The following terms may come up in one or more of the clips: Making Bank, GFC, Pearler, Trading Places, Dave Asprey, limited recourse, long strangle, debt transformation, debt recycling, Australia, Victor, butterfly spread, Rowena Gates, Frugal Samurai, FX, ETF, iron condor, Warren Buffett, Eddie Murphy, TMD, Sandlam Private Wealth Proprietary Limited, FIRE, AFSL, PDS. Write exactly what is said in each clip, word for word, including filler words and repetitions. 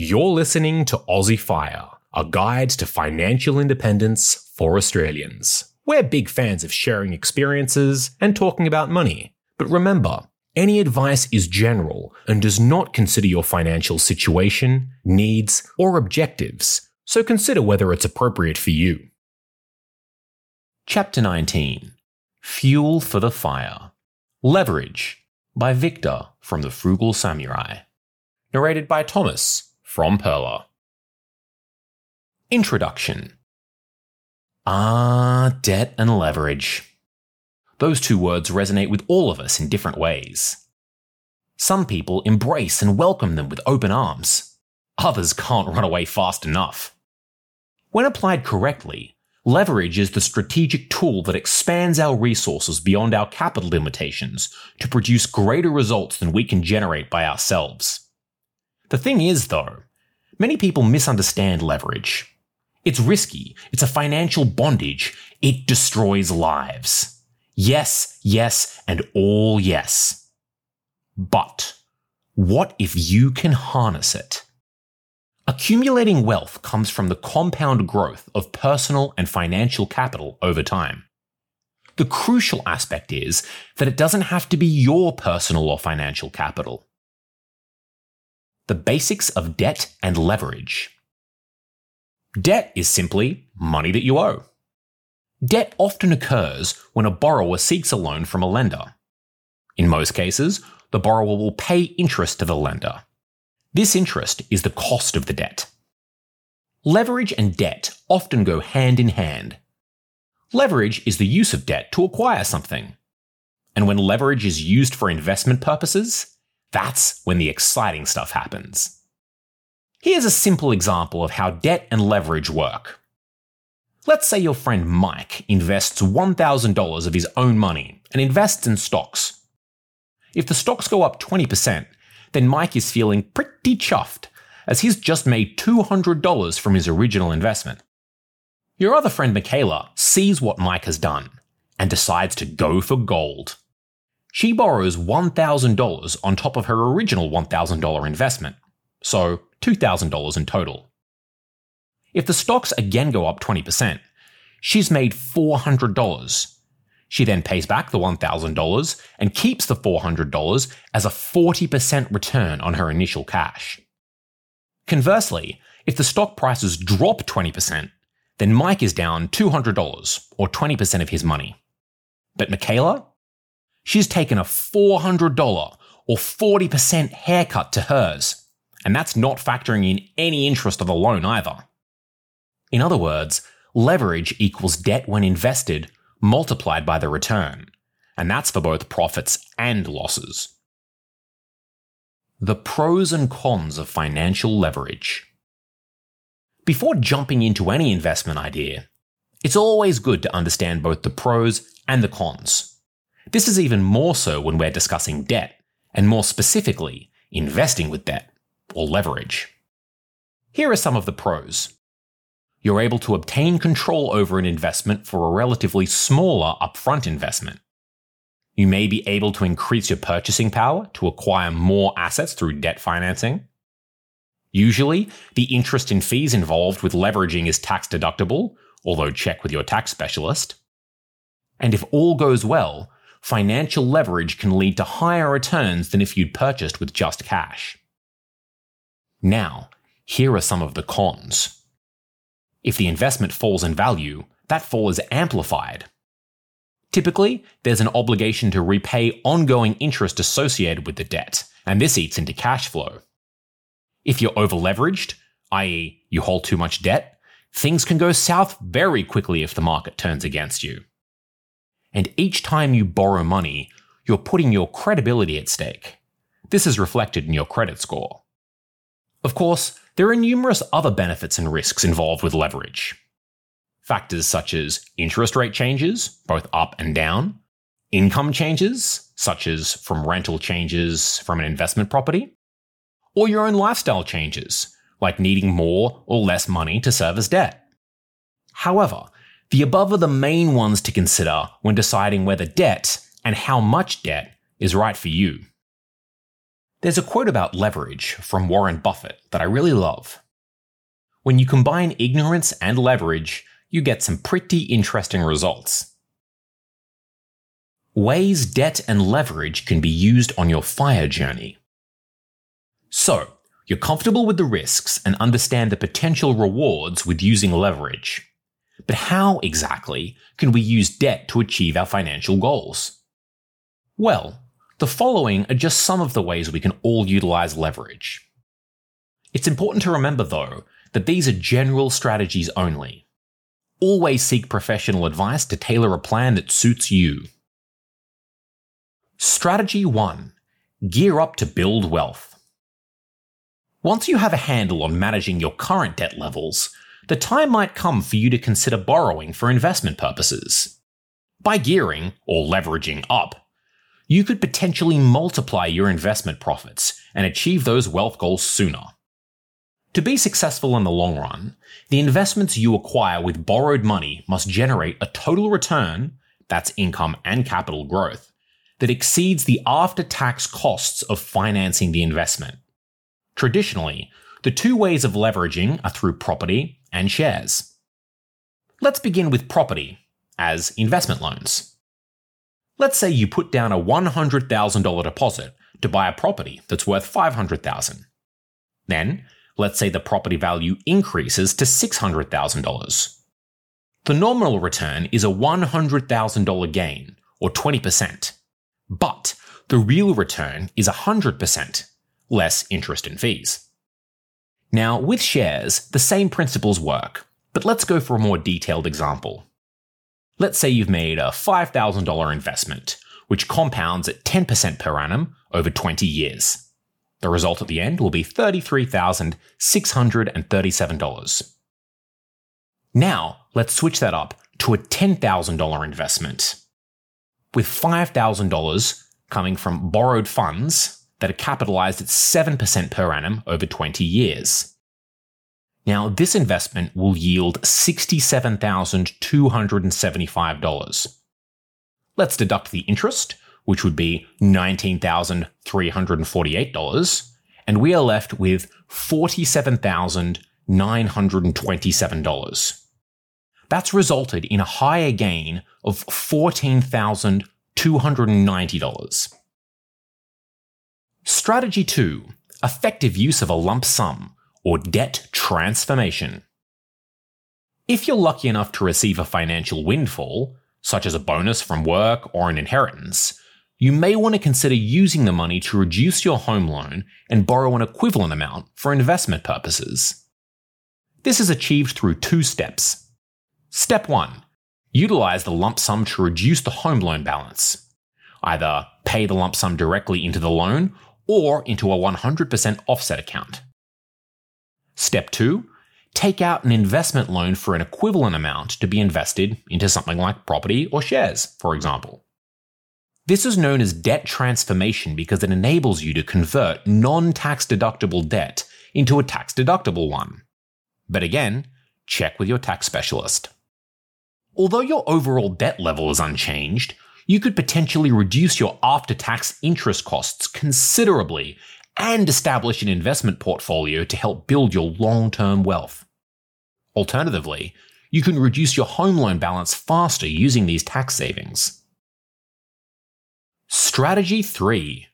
You're listening to Aussie Fire, a guide to financial independence for Australians. We're big fans of sharing experiences and talking about money. But remember, any advice is general and does not consider your financial situation, needs, or objectives, so consider whether it's appropriate for you. Chapter nineteen, Fuel for the Fire. Leverage, by Victor from the Frugal Samurai. Narrated by Thomas from Pearler. Introduction. Ah, debt and leverage. Those two words resonate with all of us in different ways. Some people embrace and welcome them with open arms. Others can't run away fast enough. When applied correctly, leverage is the strategic tool that expands our resources beyond our capital limitations to produce greater results than we can generate by ourselves. The thing is, though, many people misunderstand leverage. It's risky, it's a financial bondage, it destroys lives. Yes, yes, and all yes. But what if you can harness it? Accumulating wealth comes from the compound growth of personal and financial capital over time. The crucial aspect is that it doesn't have to be your personal or financial capital. The basics of debt and leverage. Debt is simply money that you owe. Debt often occurs when a borrower seeks a loan from a lender. In most cases, the borrower will pay interest to the lender. This interest is the cost of the debt. Leverage and debt often go hand in hand. Leverage is the use of debt to acquire something. And when leverage is used for investment purposes, that's when the exciting stuff happens. Here's a simple example of how debt and leverage work. Let's say your friend Mike invests one thousand dollars of his own money and invests in stocks. If the stocks go up twenty percent, then Mike is feeling pretty chuffed as he's just made two hundred dollars from his original investment. Your other friend Michaela sees what Mike has done and decides to go for gold. She borrows one thousand dollars on top of her original one thousand dollars investment, so two thousand dollars in total. If the stocks again go up twenty percent, she's made four hundred dollars. She then pays back the one thousand dollars and keeps the four hundred dollars as a forty percent return on her initial cash. Conversely, if the stock prices drop twenty percent, then Mike is down two hundred dollars or twenty percent of his money. But Michaela? She's taken a four hundred dollars or forty percent haircut to hers, and that's not factoring in any interest of the loan either. In other words, leverage equals debt when invested, multiplied by the return, and that's for both profits and losses. The pros and cons of financial leverage. Before jumping into any investment idea, it's always good to understand both the pros and the cons. This is even more so when we're discussing debt, and more specifically, investing with debt or leverage. Here are some of the pros. You're able to obtain control over an investment for a relatively smaller upfront investment. You may be able to increase your purchasing power to acquire more assets through debt financing. Usually, the interest and fees involved with leveraging is tax deductible, although check with your tax specialist. And if all goes well, financial leverage can lead to higher returns than if you'd purchased with just cash. Now, here are some of the cons. If the investment falls in value, that fall is amplified. Typically, there's an obligation to repay ongoing interest associated with the debt, and this eats into cash flow. If you're overleveraged, that is you hold too much debt, things can go south very quickly if the market turns against you. And each time you borrow money, you're putting your credibility at stake. This is reflected in your credit score. Of course, there are numerous other benefits and risks involved with leverage. Factors such as interest rate changes, both up and down, income changes, such as from rental changes from an investment property, or your own lifestyle changes, like needing more or less money to service debt. However, the above are the main ones to consider when deciding whether debt and how much debt is right for you. There's a quote about leverage from Warren Buffett that I really love. When you combine ignorance and leverage, you get some pretty interesting results. Ways debt and leverage can be used on your FIRE journey. So, you're comfortable with the risks and understand the potential rewards with using leverage. But how exactly can we use debt to achieve our financial goals? Well, the following are just some of the ways we can all utilize leverage. It's important to remember, though, that these are general strategies only. Always seek professional advice to tailor a plan that suits you. Strategy one. Gear up to build wealth. Once you have a handle on managing your current debt levels, the time might come for you to consider borrowing for investment purposes. By gearing, or leveraging up, you could potentially multiply your investment profits and achieve those wealth goals sooner. To be successful in the long run, the investments you acquire with borrowed money must generate a total return, that's income and capital growth, that exceeds the after-tax costs of financing the investment. Traditionally, the two ways of leveraging are through property and shares. Let's begin with property, as investment loans. Let's say you put down a one hundred thousand dollars deposit to buy a property that's worth five hundred thousand dollars. Then, let's say the property value increases to six hundred thousand dollars. The nominal return is a one hundred thousand dollars gain, or twenty percent, but the real return is one hundred percent, less interest and fees. Now, with shares, the same principles work, but let's go for a more detailed example. Let's say you've made a five thousand dollars investment, which compounds at ten percent per annum over twenty years. The result at the end will be thirty-three thousand six hundred thirty-seven dollars. Now, let's switch that up to a ten thousand dollars investment, with five thousand dollars coming from borrowed funds that are capitalized at seven percent per annum over twenty years. Now, this investment will yield sixty-seven thousand two hundred seventy-five dollars. Let's deduct the interest, which would be nineteen thousand three hundred forty-eight dollars, and we are left with forty-seven thousand nine hundred twenty-seven dollars. That's resulted in a higher gain of fourteen thousand two hundred ninety dollars. Strategy two. Effective use of a lump sum, or debt transformation. If you're lucky enough to receive a financial windfall, such as a bonus from work or an inheritance, you may want to consider using the money to reduce your home loan and borrow an equivalent amount for investment purposes. This is achieved through two steps. Step one, utilize the lump sum to reduce the home loan balance. Either pay the lump sum directly into the loan or into a one hundred percent offset account. Step two, take out an investment loan for an equivalent amount to be invested into something like property or shares, for example. This is known as debt transformation because it enables you to convert non-tax deductible debt into a tax deductible one. But again, check with your tax specialist. Although your overall debt level is unchanged, you could potentially reduce your after-tax interest costs considerably and establish an investment portfolio to help build your long-term wealth. Alternatively, you can reduce your home loan balance faster using these tax savings. Strategy three.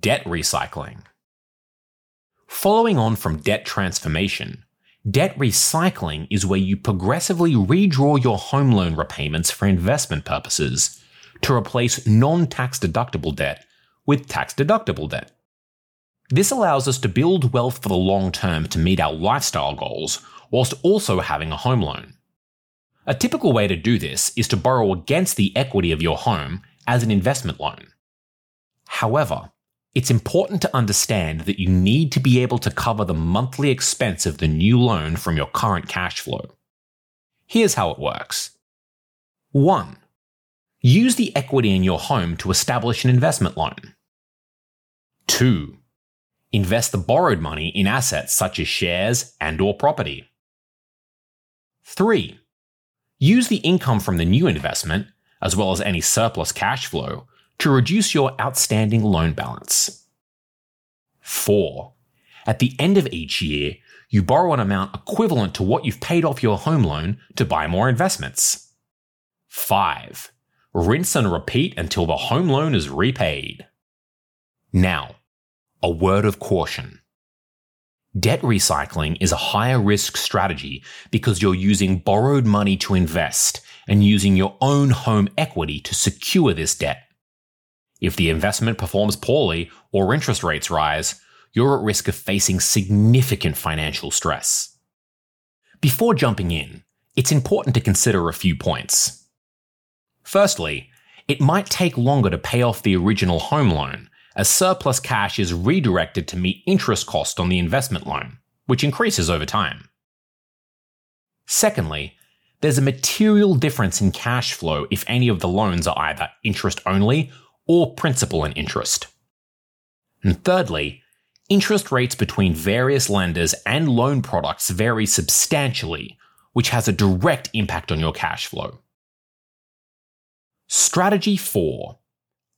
Debt recycling. Following on from debt transformation, debt recycling is where you progressively redraw your home loan repayments for investment purposes to replace non-tax deductible debt with tax deductible debt. This allows us to build wealth for the long term to meet our lifestyle goals, whilst also having a home loan. A typical way to do this is to borrow against the equity of your home as an investment loan. However, it's important to understand that you need to be able to cover the monthly expense of the new loan from your current cash flow. Here's how it works. one. Use the equity in your home to establish an investment loan. two. Invest the borrowed money in assets such as shares and/or property. three. Use the income from the new investment, as well as any surplus cash flow, to reduce your outstanding loan balance. Four, at the end of each year, you borrow an amount equivalent to what you've paid off your home loan to buy more investments. Five, rinse and repeat until the home loan is repaid. Now, a word of caution. Debt recycling is a higher risk strategy because you're using borrowed money to invest and using your own home equity to secure this debt. If the investment performs poorly or interest rates rise, you're at risk of facing significant financial stress. Before jumping in, it's important to consider a few points. Firstly, it might take longer to pay off the original home loan, as surplus cash is redirected to meet interest cost on the investment loan, which increases over time. Secondly, there's a material difference in cash flow if any of the loans are either interest only or principal and interest. And thirdly, interest rates between various lenders and loan products vary substantially, which has a direct impact on your cash flow. Strategy four.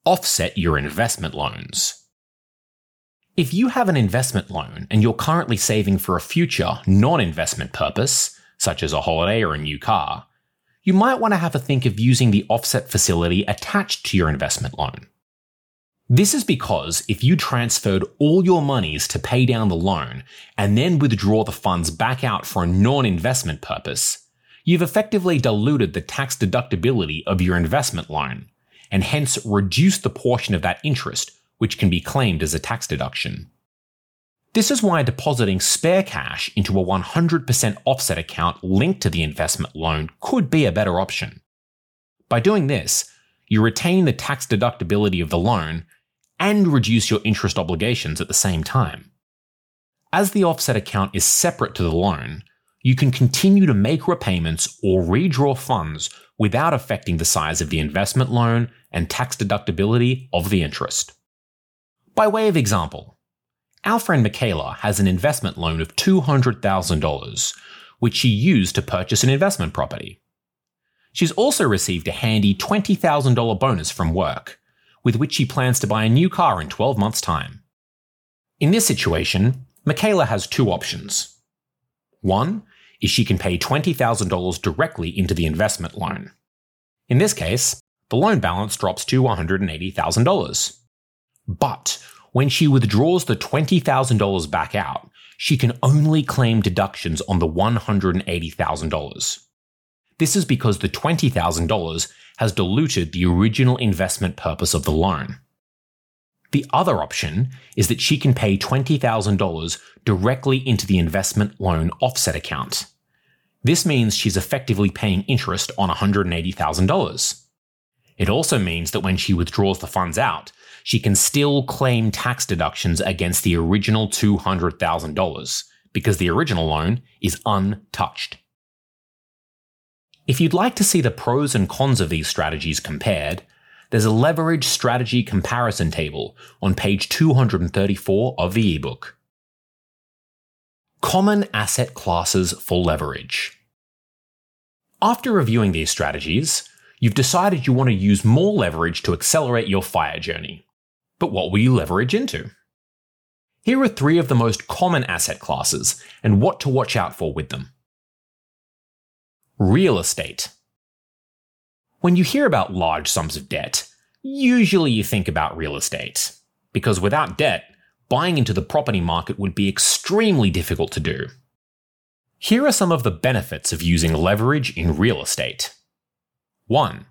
Offset your investment loans. If you have an investment loan and you're currently saving for a future non-investment purpose, such as a holiday or a new car, you might want to have a think of using the offset facility attached to your investment loan. This is because if you transferred all your monies to pay down the loan and then withdraw the funds back out for a non-investment purpose, you've effectively diluted the tax deductibility of your investment loan, and hence reduce the portion of that interest which can be claimed as a tax deduction. This is why depositing spare cash into a one hundred percent offset account linked to the investment loan could be a better option. By doing this, you retain the tax deductibility of the loan and reduce your interest obligations at the same time. As the offset account is separate to the loan, you can continue to make repayments or redraw funds without affecting the size of the investment loan and tax deductibility of the interest. By way of example, our friend Michaela has an investment loan of two hundred thousand dollars, which she used to purchase an investment property. She's also received a handy twenty thousand dollars bonus from work, with which she plans to buy a new car in twelve months' time. In this situation, Michaela has two options. One, is she can pay twenty thousand dollars directly into the investment loan. In this case, the loan balance drops to one hundred eighty thousand dollars. But when she withdraws the twenty thousand dollars back out, she can only claim deductions on the one hundred eighty thousand dollars. This is because the twenty thousand dollars has diluted the original investment purpose of the loan. The other option is that she can pay twenty thousand dollars directly into the investment loan offset account. This means she's effectively paying interest on one hundred eighty thousand dollars. It also means that when she withdraws the funds out, she can still claim tax deductions against the original two hundred thousand dollars because the original loan is untouched. If you'd like to see the pros and cons of these strategies compared, there's a leverage strategy comparison table on page two hundred thirty-four of the ebook. Common asset classes for leverage. After reviewing these strategies, you've decided you want to use more leverage to accelerate your FIRE journey. But what will you leverage into? Here are three of the most common asset classes and what to watch out for with them. Real estate. When you hear about large sums of debt, usually you think about real estate, because without debt, buying into the property market would be extremely difficult to do. Here are some of the benefits of using leverage in real estate. One,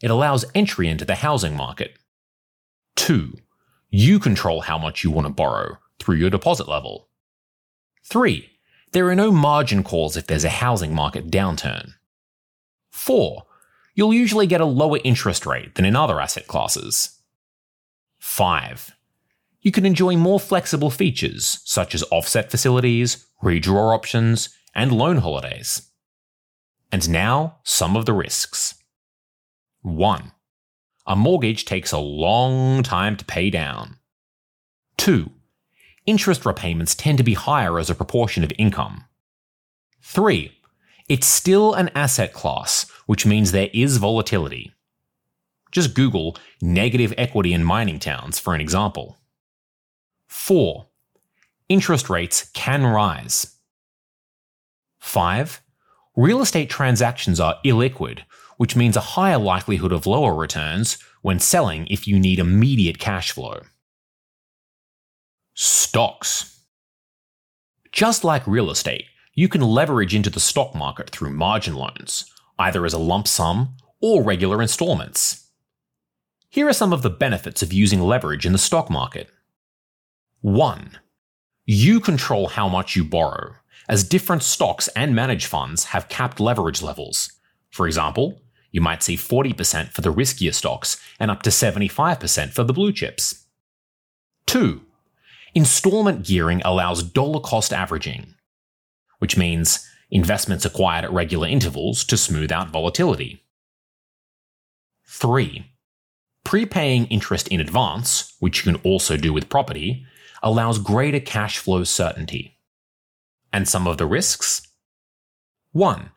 it allows entry into the housing market. Two, you control how much you want to borrow through your deposit level. Three, there are no margin calls if there's a housing market downturn. Four, you'll usually get a lower interest rate than in other asset classes. Five, you can enjoy more flexible features such as offset facilities, redraw options, and loan holidays. And now, some of the risks. One, a mortgage takes a long time to pay down. Two, interest repayments tend to be higher as a proportion of income. Three, it's still an asset class, which means there is volatility. Just Google negative equity in mining towns for an example. Four, interest rates can rise. five. Real estate transactions are illiquid, which means a higher likelihood of lower returns when selling if you need immediate cash flow. Stocks. Just like real estate, you can leverage into the stock market through margin loans, either as a lump sum or regular installments. Here are some of the benefits of using leverage in the stock market. one. You control how much you borrow, as different stocks and managed funds have capped leverage levels. For example, you might see forty percent for the riskier stocks and up to seventy-five percent for the blue chips. two. Installment gearing allows dollar cost averaging, which means investments acquired at regular intervals to smooth out volatility. three. Prepaying interest in advance, which you can also do with property, allows greater cash flow certainty. And some of the risks? one.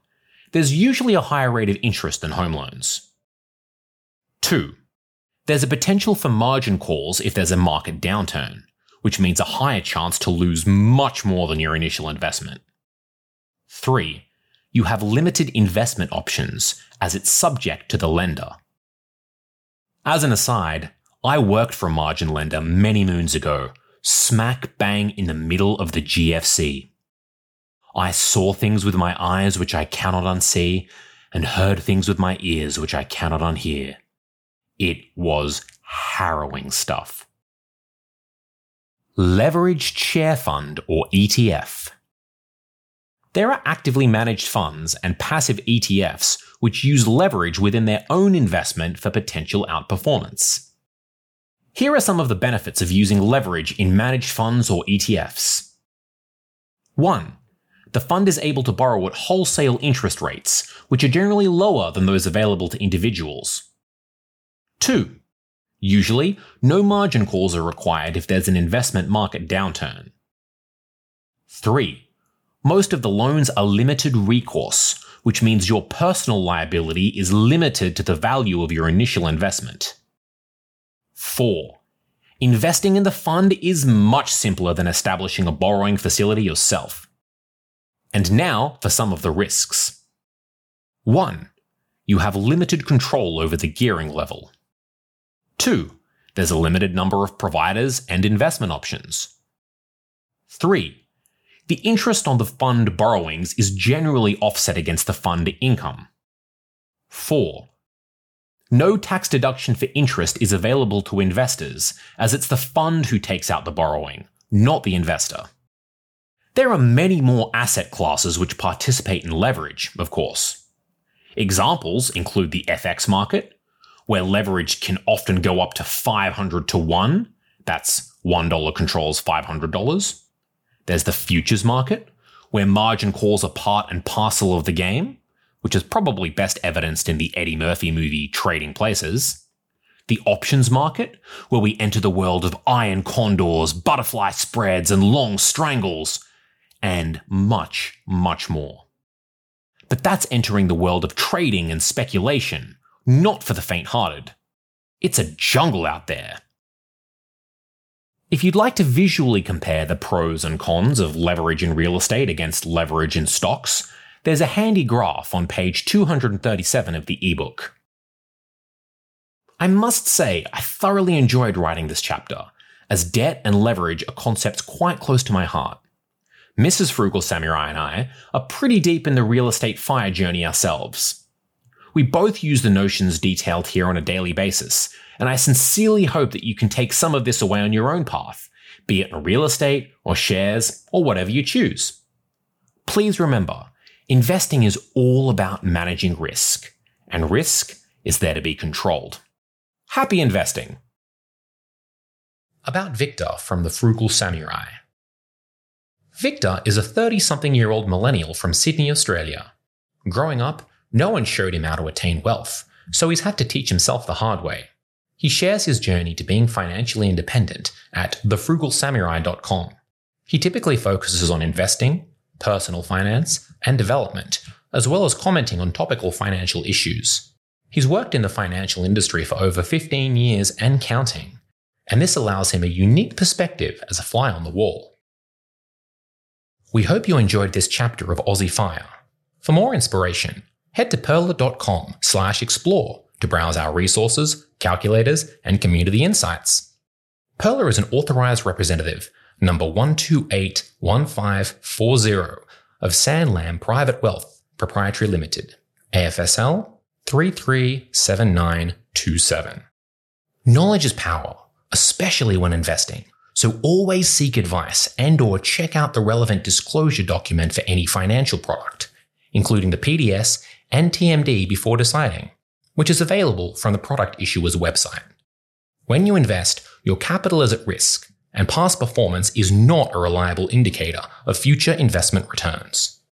There's usually a higher rate of interest than home loans. two. There's a potential for margin calls if there's a market downturn, which means a higher chance to lose much more than your initial investment. three. You have limited investment options, as it's subject to the lender. As an aside, I worked for a margin lender many moons ago, smack bang in the middle of the G F C. I saw things with my eyes which I cannot unsee, and heard things with my ears which I cannot unhear. It was harrowing stuff. Leveraged Share Fund, or E T F. There are actively managed funds and passive E T Fs which use leverage within their own investment for potential outperformance. Here are some of the benefits of using leverage in managed funds or E T Fs. one. The fund is able to borrow at wholesale interest rates, which are generally lower than those available to individuals. two. Usually, no margin calls are required if there's an investment market downturn. three. Most of the loans are limited recourse, which means your personal liability is limited to the value of your initial investment. four. Investing in the fund is much simpler than establishing a borrowing facility yourself. And now for some of the risks. one. You have limited control over the gearing level. two. There's a limited number of providers and investment options. three. The interest on the fund borrowings is generally offset against the fund income. four. No tax deduction for interest is available to investors, as it's the fund who takes out the borrowing, not the investor. There are many more asset classes which participate in leverage, of course. Examples include the F X market, where leverage can often go up to five hundred to one, that's one dollar controls five hundred dollars. There's the futures market, where margin calls are part and parcel of the game, which is probably best evidenced in the Eddie Murphy movie Trading Places. The options market, where we enter the world of iron condors, butterfly spreads, and long strangles, and much, much more. But that's entering the world of trading and speculation, not for the faint-hearted. It's a jungle out there. If you'd like to visually compare the pros and cons of leverage in real estate against leverage in stocks, there's a handy graph on page two hundred thirty-seven of the ebook. I must say, I thoroughly enjoyed writing this chapter, as debt and leverage are concepts quite close to my heart. Missus Frugal Samurai and I are pretty deep in the real estate FIRE journey ourselves. We both use the notions detailed here on a daily basis, and I sincerely hope that you can take some of this away on your own path, be it in real estate or shares or whatever you choose. Please remember, investing is all about managing risk, and risk is there to be controlled. Happy investing! About Victor from the Frugal Samurai. Victor is a thirty-something-year-old millennial from Sydney, Australia. Growing up, no one showed him how to attain wealth, so he's had to teach himself the hard way. He shares his journey to being financially independent at the frugal samurai dot com. He typically focuses on investing, personal finance, and development, as well as commenting on topical financial issues. He's worked in the financial industry for over fifteen years and counting, and this allows him a unique perspective as a fly on the wall. We hope you enjoyed this chapter of Aussie Fire. For more inspiration, head to pearler.com slash explore to browse our resources, calculators, and community insights. Pearler is an authorised representative, number one two eight one five four zero, of Sandlam Private Wealth Proprietary Limited, A F S L three three seven nine two seven. Knowledge is power, especially when investing, so always seek advice and/or check out the relevant disclosure document for any financial product, including the P D S and T M D before deciding, which is available from the product issuer's website. When you invest, your capital is at risk, and past performance is not a reliable indicator of future investment returns.